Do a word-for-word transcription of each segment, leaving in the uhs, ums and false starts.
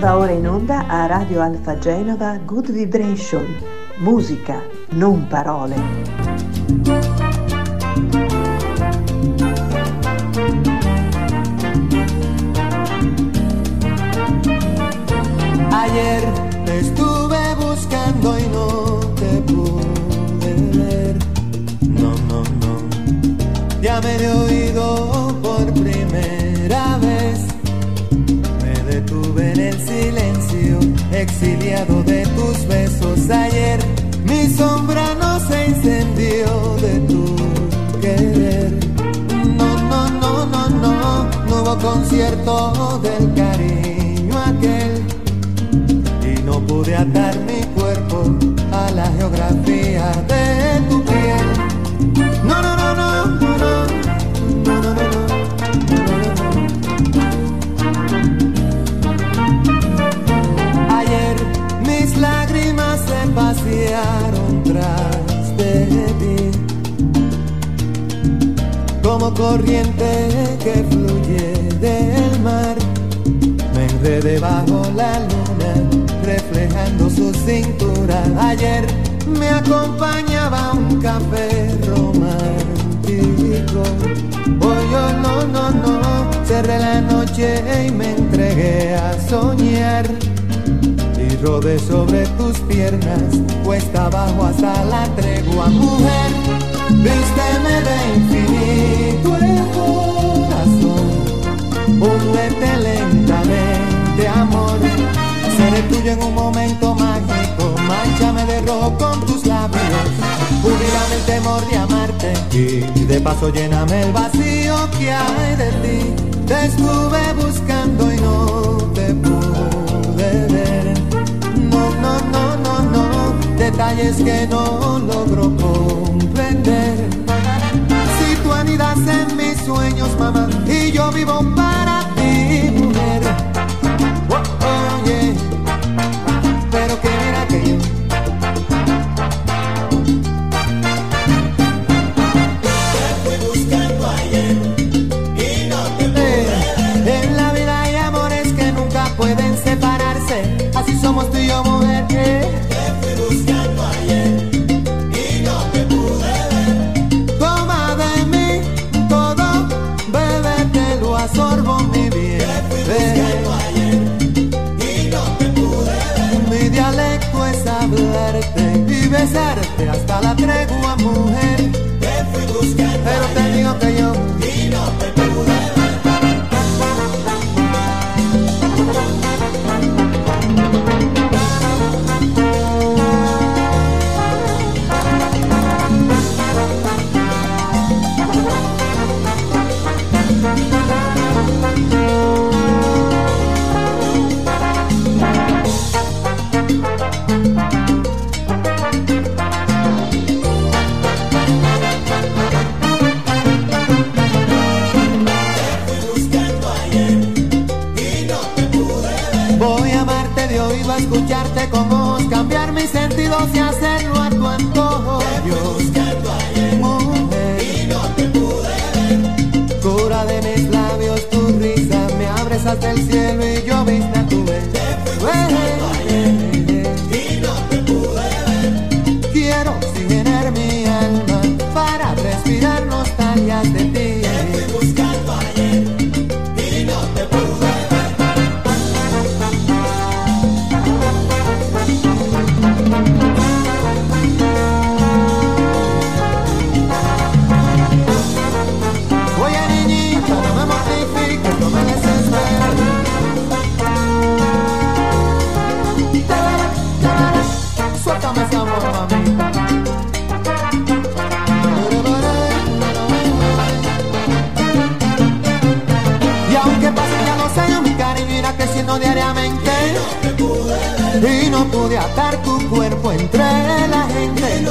Va ora in onda a Radio Alfa Genova Good Vibration. Musica, non parole. Ayer te estuve buscando y no te pude ver. No, no, no. Ya me he oído por primera vez. Detuve en el silencio, exiliado de tus besos. Ayer mi sombra no se incendió de tu querer. No, no, no, no, no, no hubo concierto del cariño aquel. Y no pude atar mi cuerpo a la geografía de tu piel. No, no, no, no, no, no, no, no, no. Lágrimas se pasearon tras de ti, como corriente que fluye del mar. Me enredé bajo la luna, reflejando su cintura. Ayer me acompañaba un café romántico. Hoy yo no, no, no, cerré la noche y me entregué a soñar. Rodé sobre tus piernas, cuesta abajo hasta la tregua. Mujer, vísteme de infinito el corazón, únete lentamente, amor. Seré tuyo en un momento mágico, mánchame de rojo con tus labios. Ubíame el temor de amarte y de paso lléname el vacío que hay de ti. Te estuve buscando y no te pude ver. No, no, no, no, detalles que no logro comprender. Si tú anidas en mis sueños, mamá, y yo vivo para ti, mujer. Oh, oh, yeah. Pero que mira que te fui buscando ayer y no te pude ver. En la vida hay amores que nunca pueden separarse. Así somos tú y yo, mujer. Y besarte hasta la tregua, mujer. Te fui buscando, pero te digo que yo y no te pude y hacerlo a tu antojo. Te fui buscando ayer, mujer, y no te pude ver. Cura de mis labios tu risa, me abres hasta el cielo y yo vista tu vez. Te fui buscando ayer, y no te pude ver. Quiero oxigenar mi alma para respirar nostalgias de ti. Diariamente y no pude atar tu cuerpo entre la gente.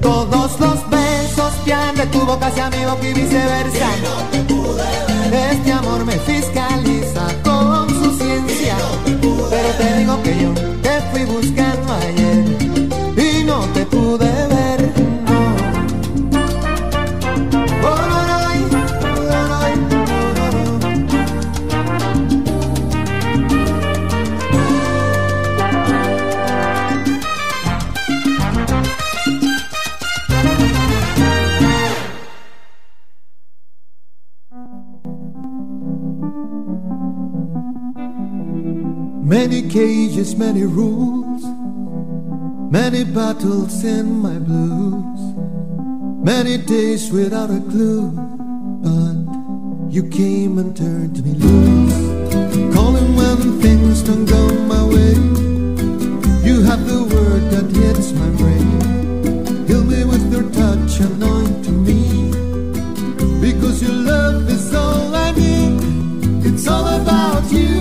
Todos los besos que han de tu boca hacia mi boca y viceversa. Este amor me fiscaliza con su ciencia, pero te digo que yo te fui buscando ayer y no te pude ver. Many cages, many rules, many battles in my blues, many days without a clue, but you came and turned me loose. Calling when things don't go my way, you have the word that hits my brain. Heal me with your touch, anoint me, because your love is all I need. It's all about you.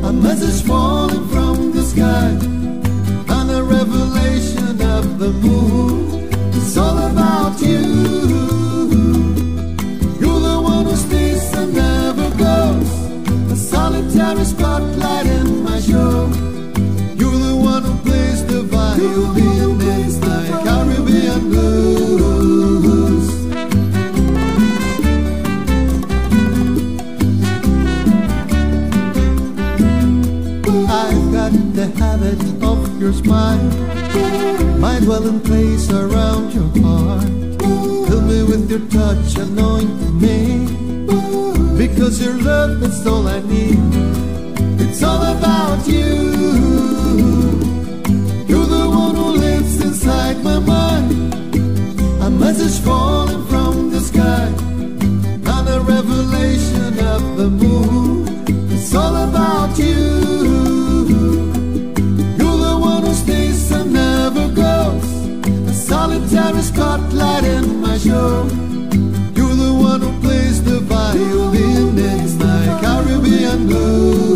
A message falling from the sky, and a revelation of the moon. It's all about you. You're the one who stays and never goes, a solitary spotlight in my show. You're the one who plays the violin plays like Caribbean blues. The habit of your smile, my dwelling place around your heart. Fill me with your touch, anoint me, because your love is all I need. It's all about you. You're the one who lives inside my mind, a message falling from the sky, and a revelation of the moon. It's all about you. Solitary spotlight in my show. You're the one who plays the violin. It's like Caribbean blues.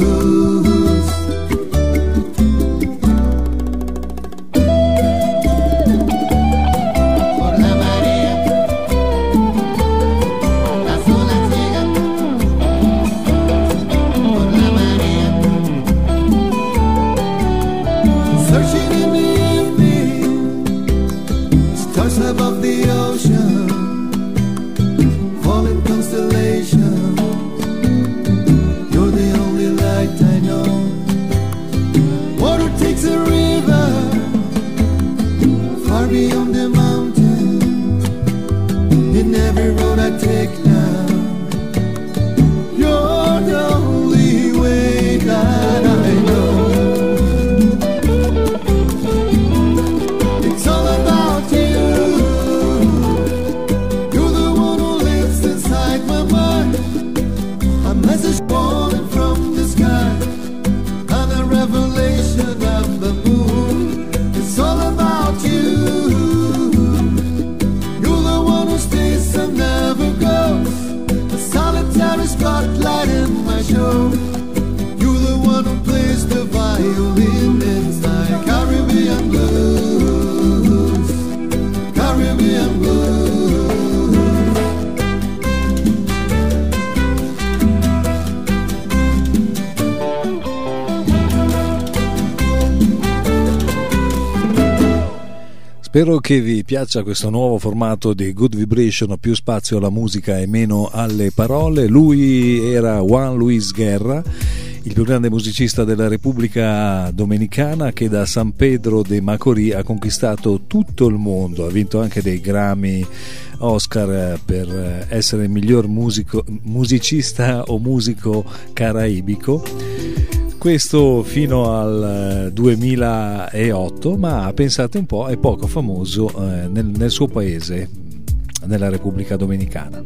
Spero che vi piaccia questo nuovo formato di Good Vibration, più spazio alla musica e meno alle parole. Lui era Juan Luis Guerra, il più grande musicista della Repubblica Dominicana, che da San Pedro de Macorí ha conquistato tutto il mondo, ha vinto anche dei Grammy, Oscar per essere il miglior musico, musicista o musico caraibico. Questo fino al duemilaotto, ma pensate un po', è poco famoso eh, nel, nel suo paese, nella Repubblica Dominicana.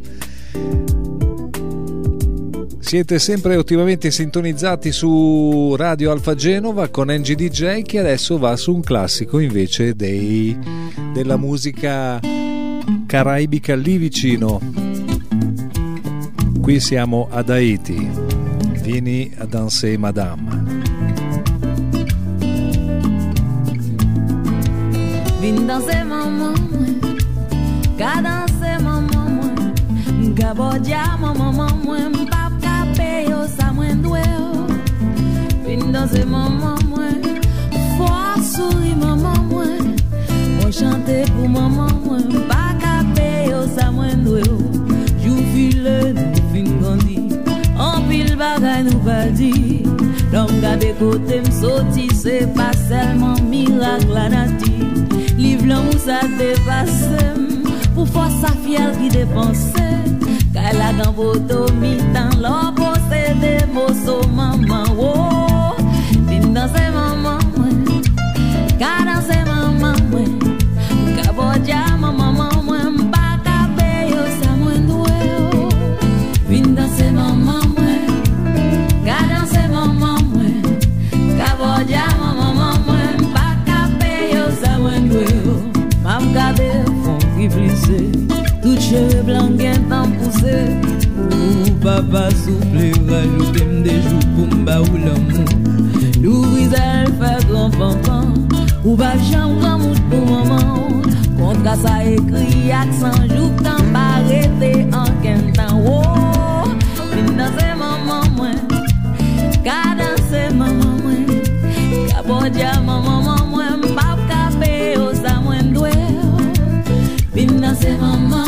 Siete sempre ottimamente sintonizzati su Radio Alfa Genova con N G D J, che adesso va su un classico invece dei, della musica caraibica lì vicino. Qui siamo ad Haiti. Vieni a danser, madame. Vieni danser, maman. Ka danser, maman mwen. Ka bodja, maman mwen. M'pap ka peyo sa mwen dwe yo. Vieni danser, maman mwen. Fwa souri, maman mwen. Mwen chante pou maman mwen. M'pap ka peyo sa mwen dwe yo. Jou vile nou fin grandi. An pil bagay nou pa di. Lom gade kote m soti, se pa selman mirak la nati. Liv l'amou sa te pasem, pou fwa sa fiel ki depanse. Qu'à la gamboto mitan l'opo se de mosso maman oh linda se maman cara se maman caboja maman maman pa cabello sa muendo linda se maman cara se maman caboja maman maman pa cabello sa muendo mam gade fon vivre tout cheveux blanc guentant poussé ou papa souffle rajoute des jours pour m'ba ou l'amour nous visage fait grand enfant ou va chambre comme pour maman contre ça écrit accent jour quand pas arrêté en quintan oh dans ses maman moi ca dans ses maman moi ca bon dia maman moi m'pa capé aux amoins doué dans ses maman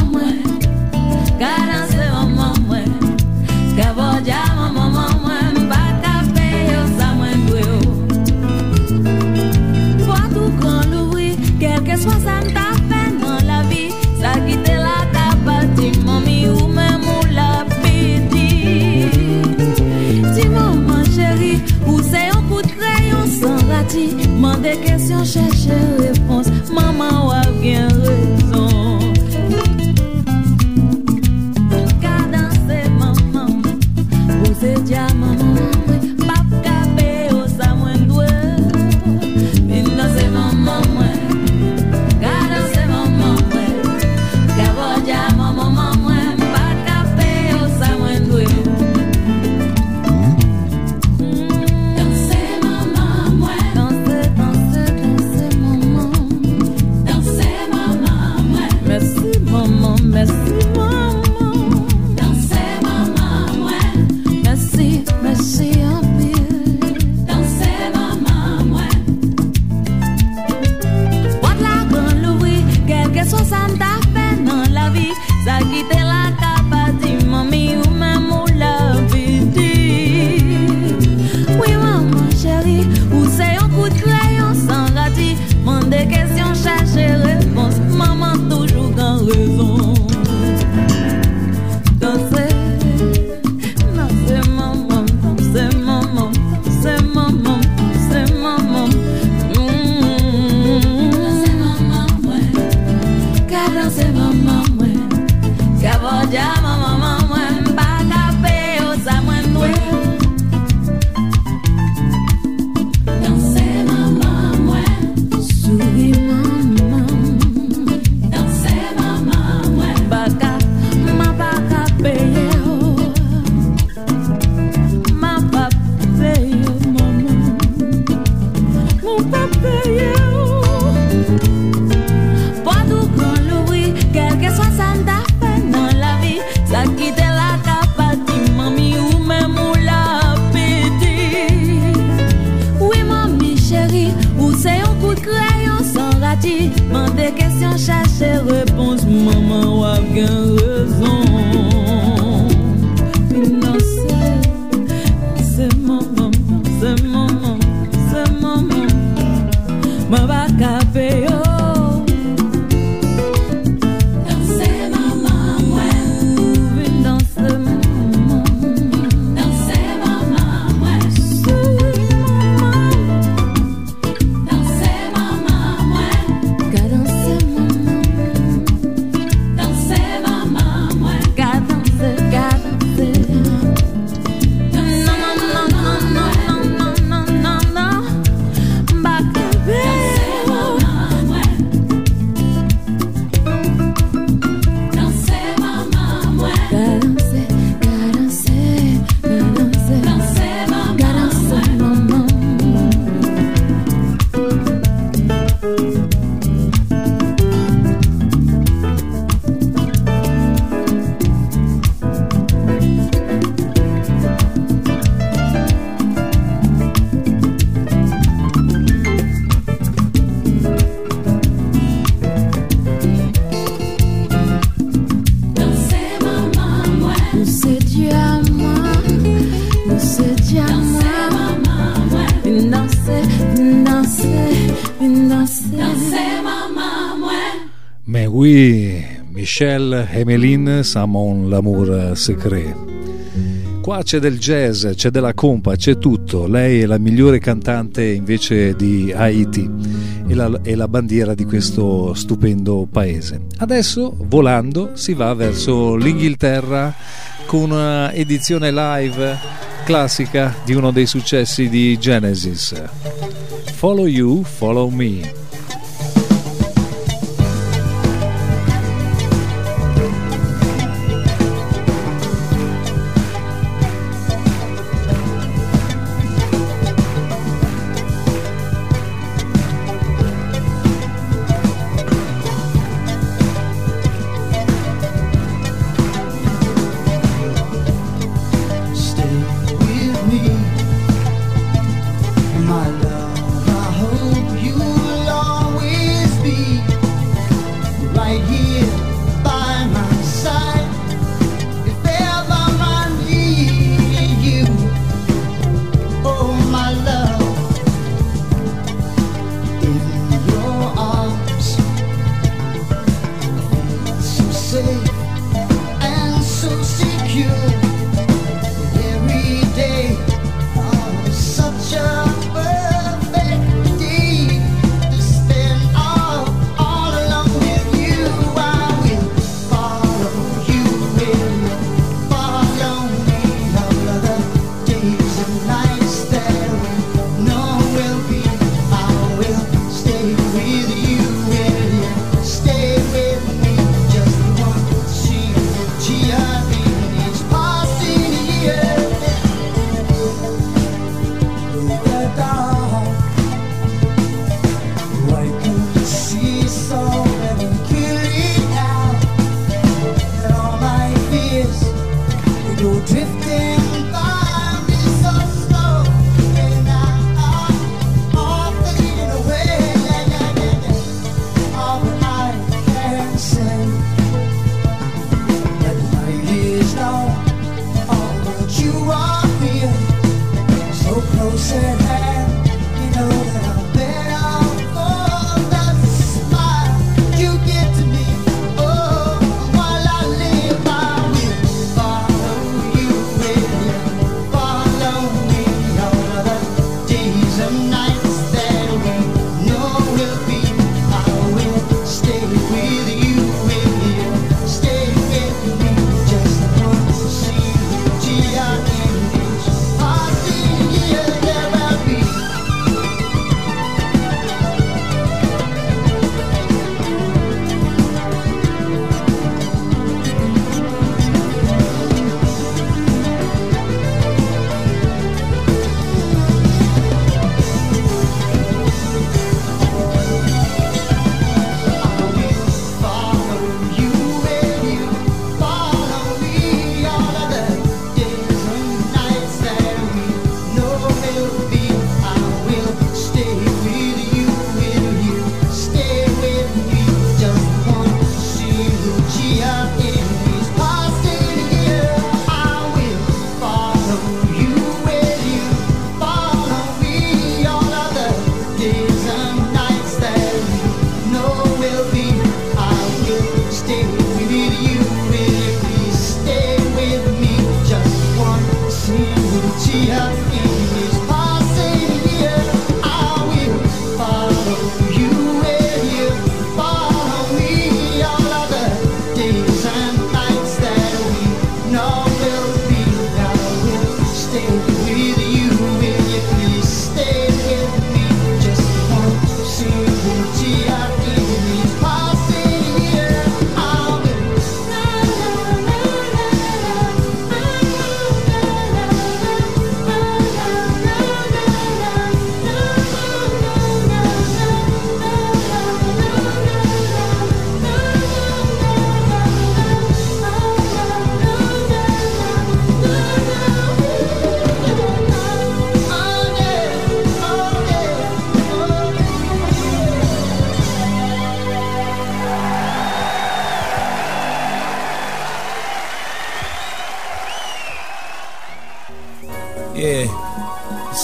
Mande question, cherche réponse. Maman ou a bien raison. Ka danse maman, ou se dia maman, pap ka pe ou sa mwen dwe. Min danse maman mwen, ka danse maman mwen, ka bo dia maman mwen, pap ka pe ou sa mwen dwe. Michel Emeline, Samon l'amour secret. Qua c'è del jazz, c'è della compa, c'è tutto. Lei è la migliore cantante invece di Haiti e la, e la bandiera di questo stupendo paese. Adesso, volando, si va verso l'Inghilterra con una edizione live classica di uno dei successi di Genesis. Follow You, Follow Me.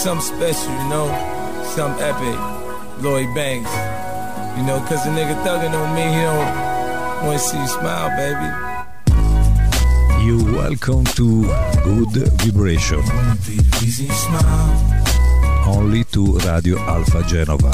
Something special, you know, something epic, Lloyd Banks, you know, cause a nigga thuggin' on me, he don't when she smile, baby. You welcome to Good Vibration. Only to Radio Alfa Genova.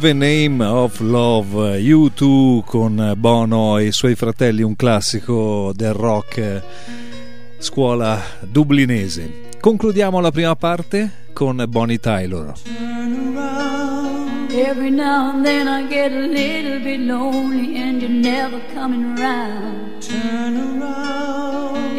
The Name of Love, U due con Bono e i suoi fratelli, un classico del rock scuola dublinese. Concludiamo la prima parte con Bonnie Tyler. Turn around, every now and then I get a little bit lonely and you're never coming around. Turn around,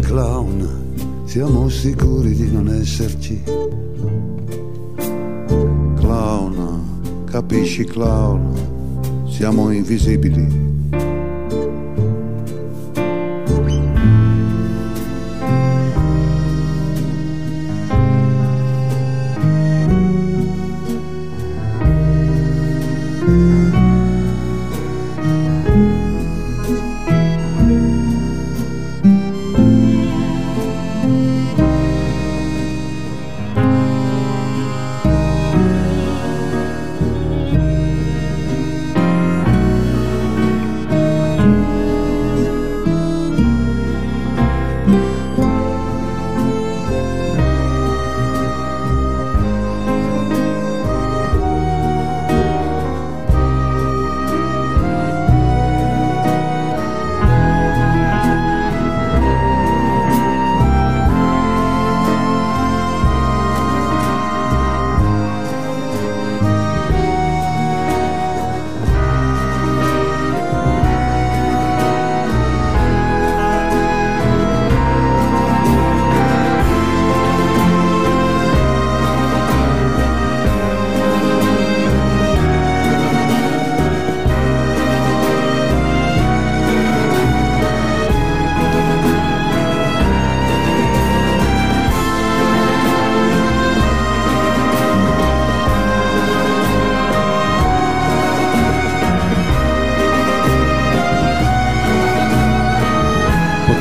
Clown, siamo sicuri di non esserci. Clown, capisci clown, siamo invisibili.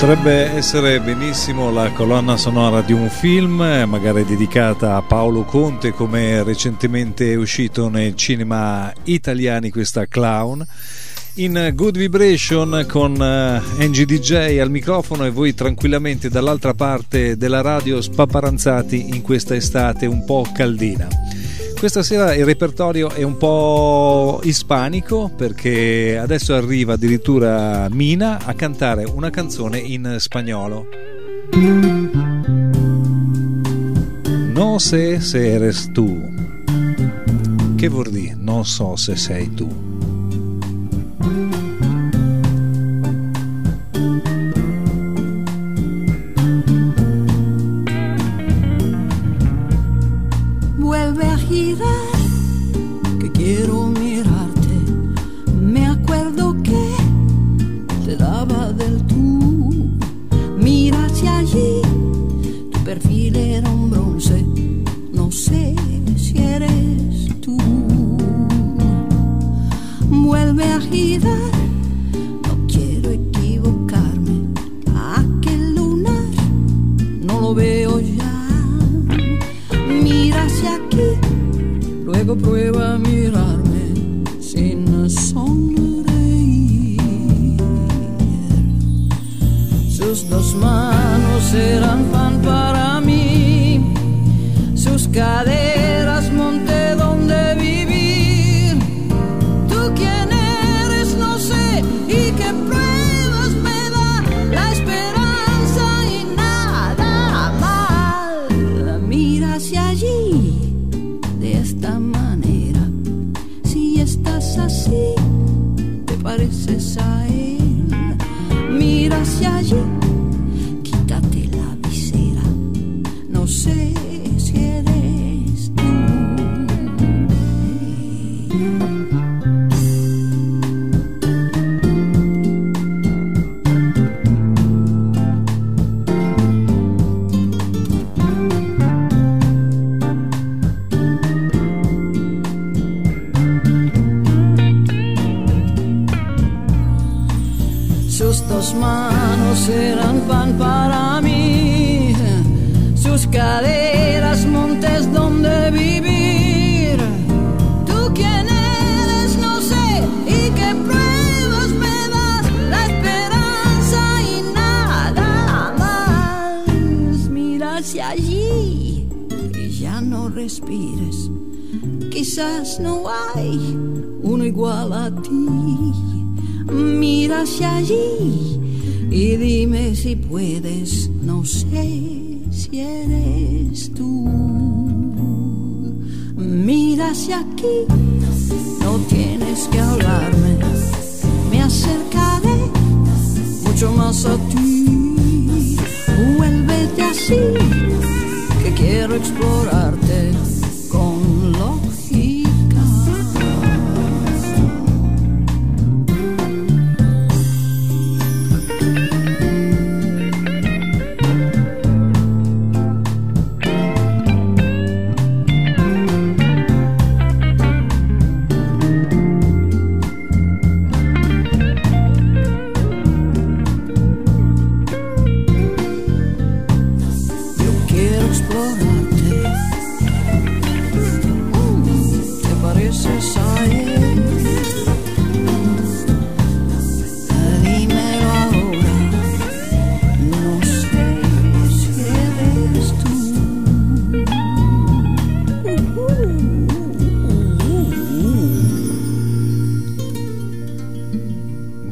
Potrebbe essere benissimo la colonna sonora di un film, magari dedicata a Paolo Conte, come recentemente è uscito nei cinema italiani questa Clown. In Good Vibration con N G D J al microfono e voi tranquillamente dall'altra parte della radio, spaparanzati in questa estate un po' caldina. Questa sera il repertorio è un po' ispanico, perché adesso arriva addirittura Mina a cantare una canzone in spagnolo. No sé se eres tú. Che vuol dire non so se sei tu? Que quiero mirarte, me acuerdo que te daba del tú. Mira hacia allí, tu perfil era un bronce, no sé si eres tú. Vuelve a girar, no quiero equivocarme, aquel lunar no lo veo ya. Mira hacia aquí, luego prueba a mirarme sin sonreír. Sus dos manos eran pan para mí, sus caderas monté donde vivir. Tú quién eres, no sé, y qué pruebas me da la esperanza y nada más. Mira hacia allí. De esta manera, si estás así, te pareces a él. Mira hacia allí, quítate la visera, no sé si eres tú. Sus manos eran pan para mí, sus caderas montes donde vivir. Tú quién eres, no sé, y qué pruebas me das, la esperanza y nada más. Mira hacia allí y ya no respires, quizás no hay uno igual a ti. Mira hacia allí y dime si puedes, no sé si eres tú. Mira hacia aquí, no tienes que hablarme, me acercaré mucho más a ti. Vuélvete así, que quiero explorarte con lógica.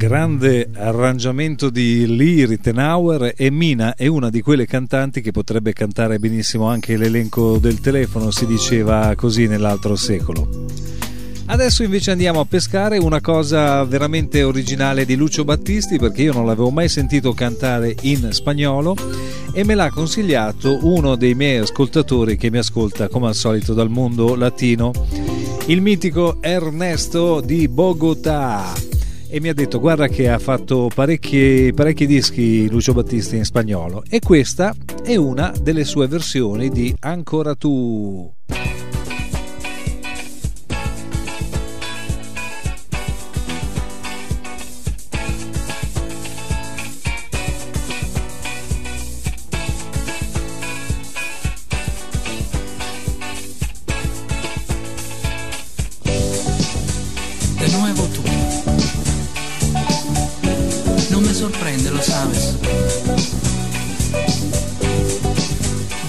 Grande arrangiamento di Lee Rittenauer, e Mina è una di quelle cantanti che potrebbe cantare benissimo anche l'elenco del telefono, si diceva così nell'altro secolo. Adesso invece andiamo a pescare una cosa veramente originale di Lucio Battisti, perché io non l'avevo mai sentito cantare in spagnolo e me l'ha consigliato uno dei miei ascoltatori che mi ascolta come al solito dal mondo latino, il mitico Ernesto di Bogotà. E mi ha detto: guarda che ha fatto parecchi, parecchi dischi Lucio Battisti in spagnolo, e questa è una delle sue versioni di Ancora tu. nuevo tú. No me sorprende, lo sabes.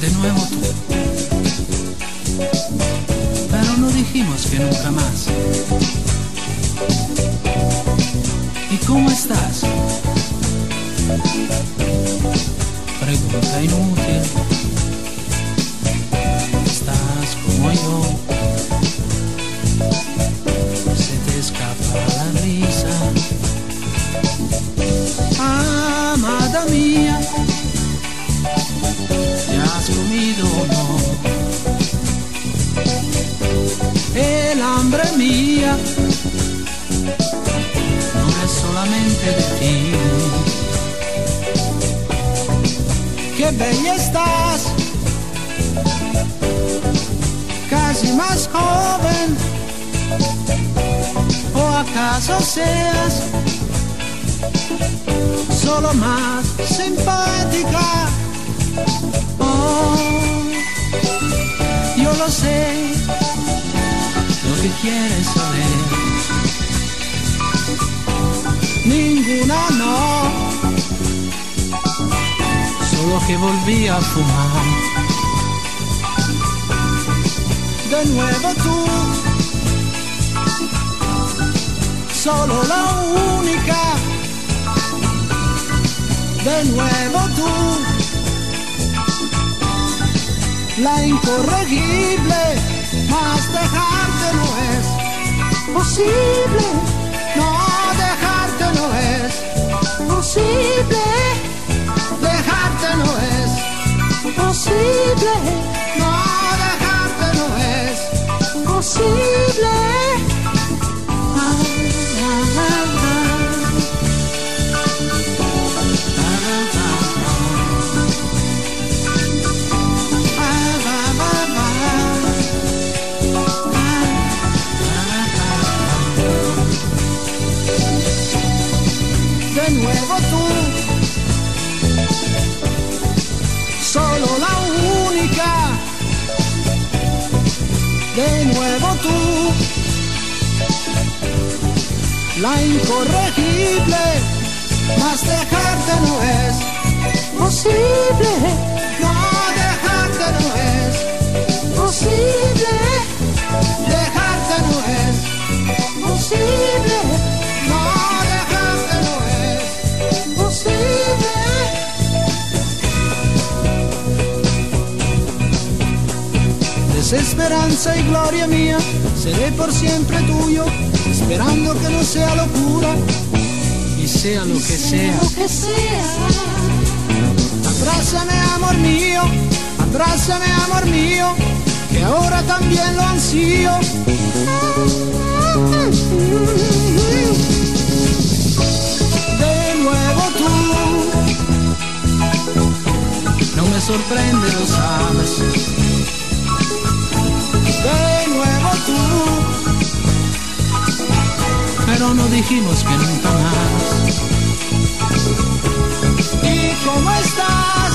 De nuevo tú. Pero no dijimos que nunca más. ¿Y cómo estás? Pregunta inútil. Estás como yo. Se te escapa la risa. Amada mía, ¿te has comido o no? El hambre mía no es solamente de ti. Che bella estás, casi más joven, o acaso seas solo más simpática. Oh, yo lo sé, lo que quieres saber. Ninguna no. Solo que volví a fumar. De nuevo tú, solo la única. De nuevo tú, la incorregible, más dejarte no es posible. No, dejarte no es posible. Dejarte no es posible, no, dejarte no es posible. Ah, ah, ah, ah. De nuevo tú. Solo la única, de nuevo tú, la incorregible, mas dejarte no es posible, no, dejarte no es posible, dejarte no es posible, no, dejarte no es posible. Esperanza y gloria mía, seré por siempre tuyo, esperando que no sea locura, y sea lo que sea. Abrázame amor mío, abrázame amor mío, que ahora también lo ansío. De nuevo tú, no me sorprende, lo sabes. De nuevo tú, pero no dijimos que nunca más. ¿Y cómo estás?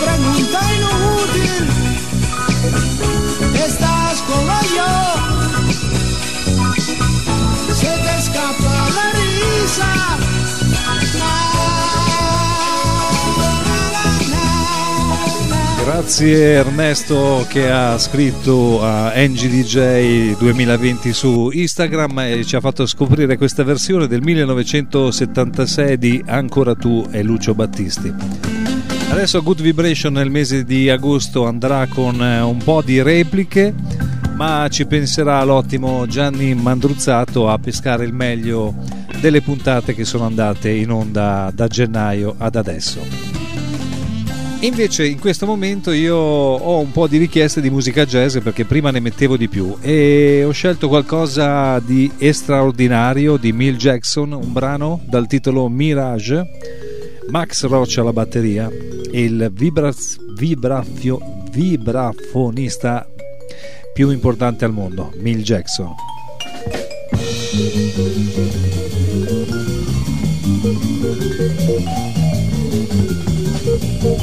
Pregunta inútil. ¿Estás como yo? Se te escapa la risa. ¡Ah! Grazie Ernesto che ha scritto a N G D J duemilaventi su Instagram e ci ha fatto scoprire questa versione del millenovecentosettantasei di Ancora tu e Lucio Battisti. Adesso Good Vibration nel mese di agosto andrà con un po' di repliche, ma ci penserà l'ottimo Gianni Mandruzzato a pescare il meglio delle puntate che sono andate in onda da gennaio ad adesso. Invece in questo momento io ho un po' di richieste di musica jazz, perché prima ne mettevo di più, e ho scelto qualcosa di straordinario di Milt Jackson, un brano dal titolo Mirage. Max Roach alla batteria, il vibra- vibrafio- vibrafonista più importante al mondo, Milt Jackson. Thank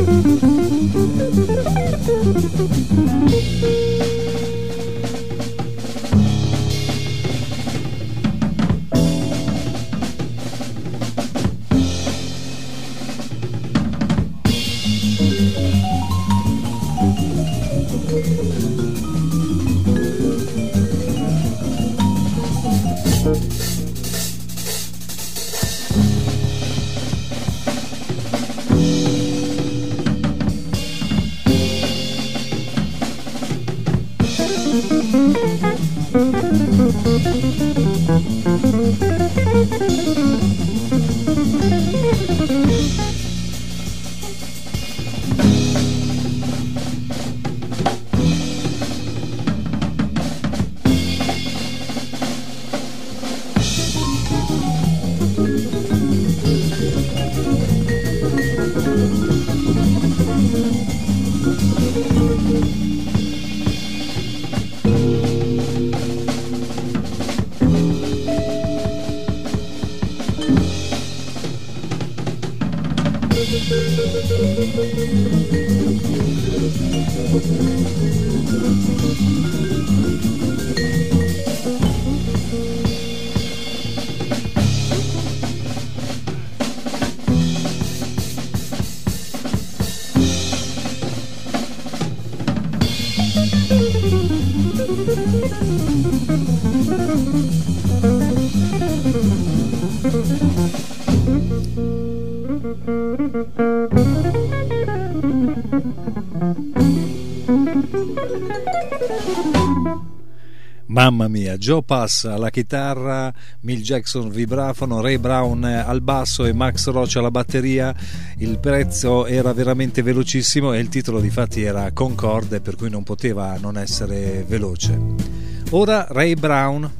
Mamma mia, Joe Pass alla chitarra, Milt Jackson vibrafono, Ray Brown al basso e Max Roach alla batteria. Il prezzo era veramente velocissimo e il titolo difatti era Concorde, per cui non poteva non essere veloce. Ora Ray Brown.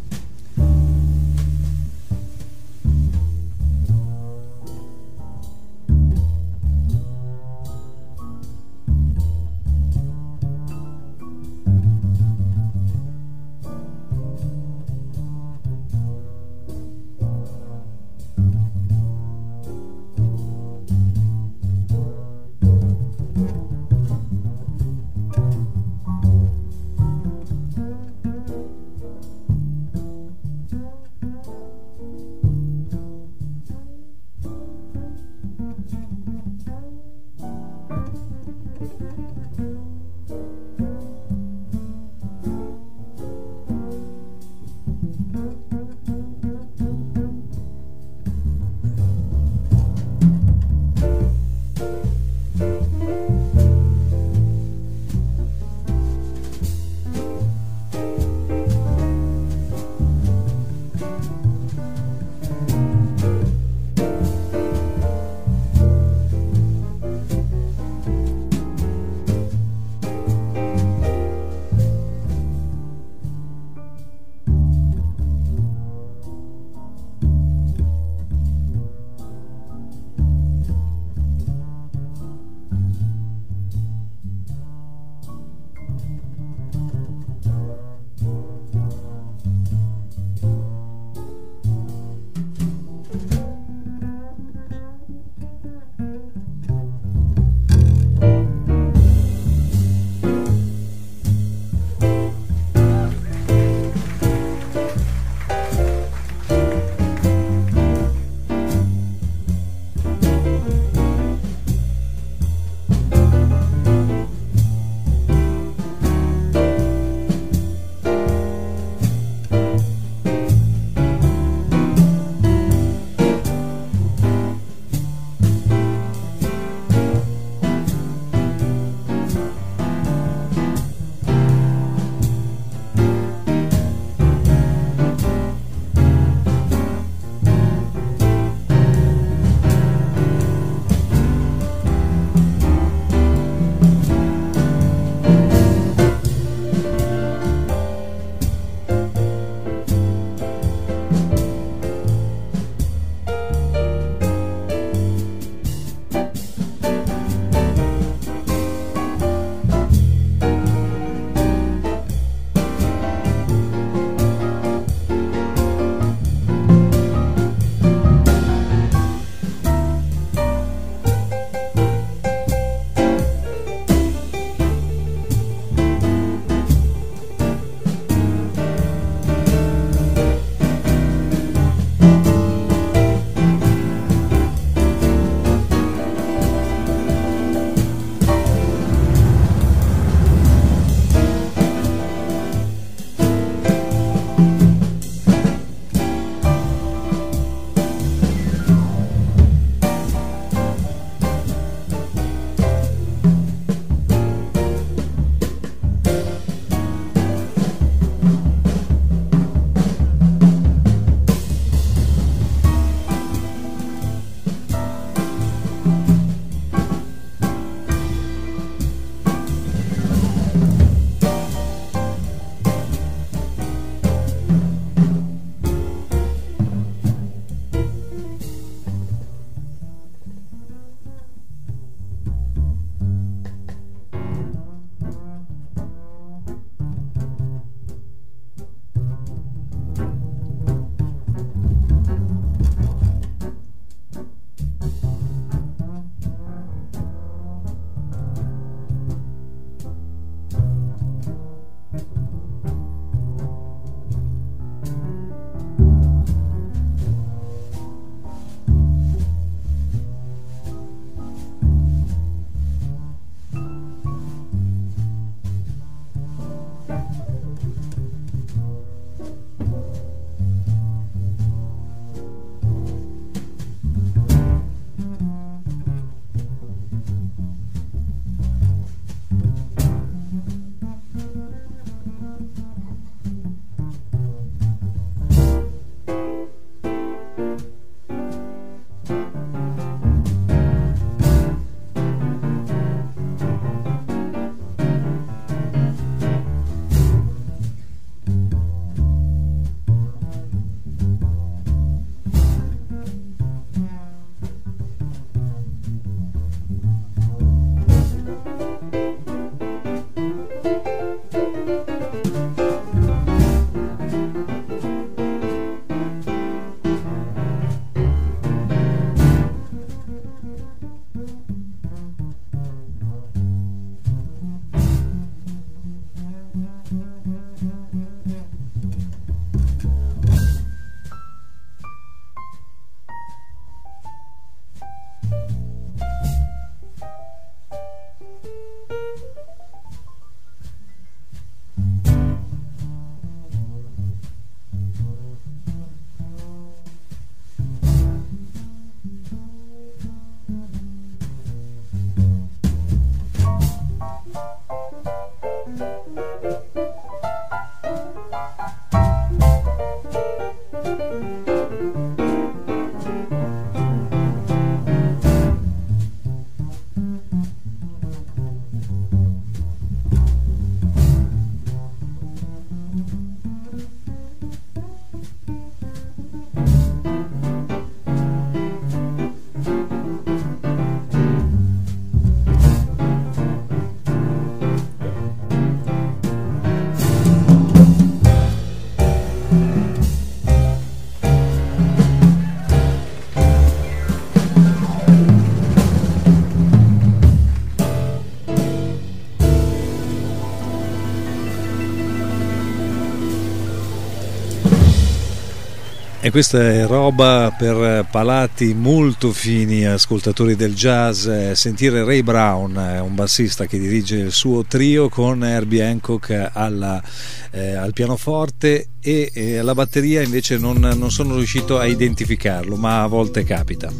E questa è roba per palati molto fini, ascoltatori del jazz. Sentire Ray Brown, un bassista che dirige il suo trio con Herbie Hancock alla, eh, al pianoforte e eh, alla batteria invece non, non sono riuscito a identificarlo, ma a volte capita.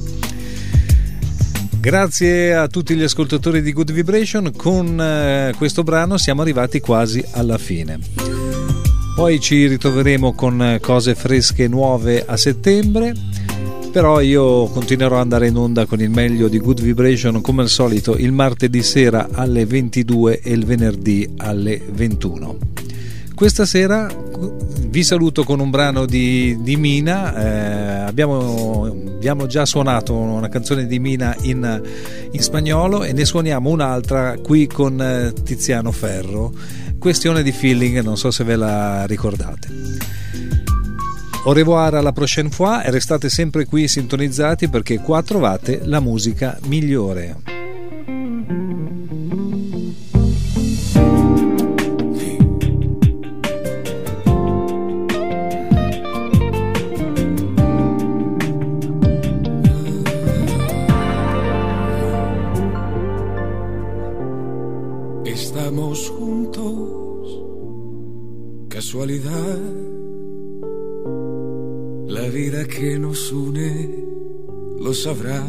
Grazie a tutti gli ascoltatori di Good Vibration, con eh, questo brano siamo arrivati quasi alla fine. Poi ci ritroveremo con cose fresche nuove a settembre, però io continuerò ad andare in onda con il meglio di Good Vibration come al solito il martedì sera alle ventidue e il venerdì alle ventuno. Questa sera vi saluto con un brano di, di Mina, eh, abbiamo, abbiamo già suonato una canzone di Mina in, in spagnolo e ne suoniamo un'altra qui con Tiziano Ferro. Questione di feeling, non so se ve la ricordate. Au revoir, alla prochaine fois, e restate sempre qui sintonizzati perché qua trovate la musica migliore. Estamos juntos. Casualidad, la vida que nos une lo sabrá.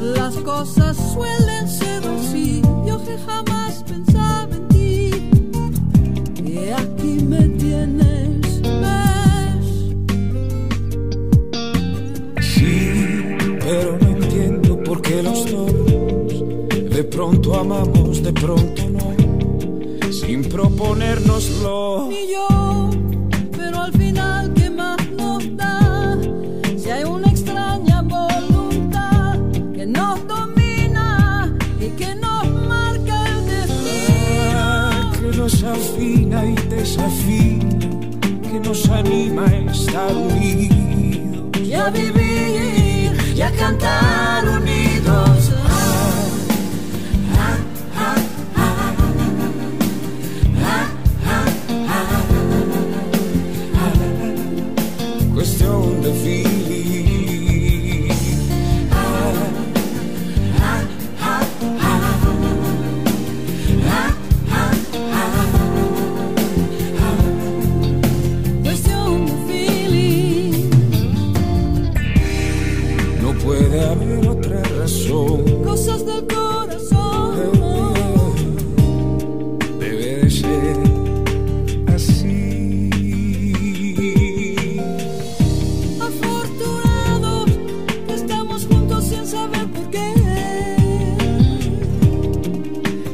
Las cosas suelen ser así, yo que jamás pensaba en ti, y aquí me tienes, ves. Sí, pero no entiendo por qué los dos de pronto amamos, de pronto no, sin proponérnoslo. Ni yo, pero al final qué más nos da si hay una extraña voluntad que nos domina y que nos marca el destino, ah, que nos afina y desafina, que nos anima a estar unidos y a vivir y a cantar unidos. The feeling, ah, ah, ah, ah, ah, ah. Cuestión de feeling. No puede haber otra razón. Cosas del corazón. Eh, debe de ser así.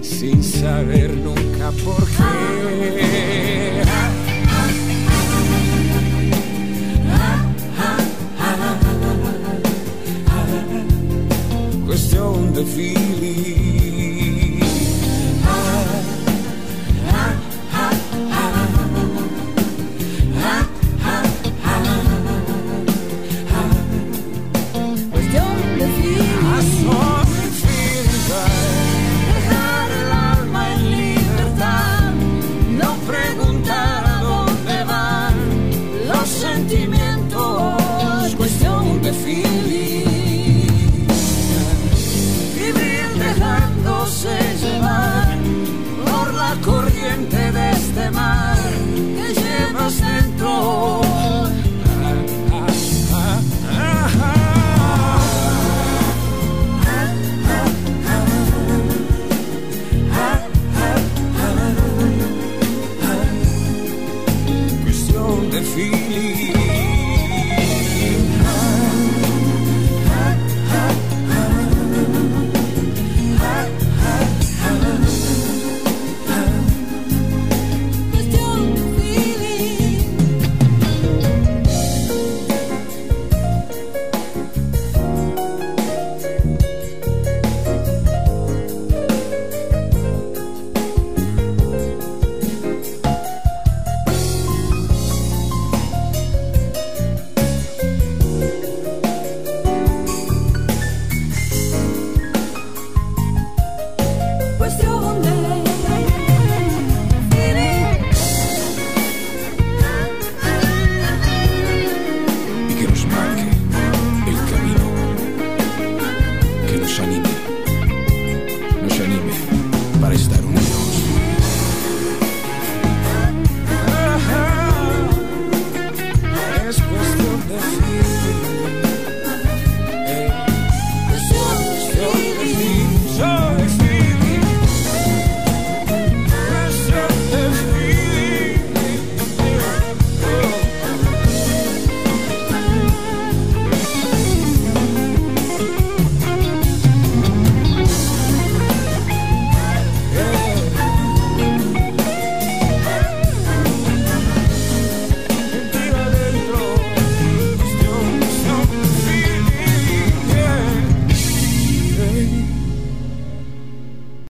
Sin saber nunca por qué.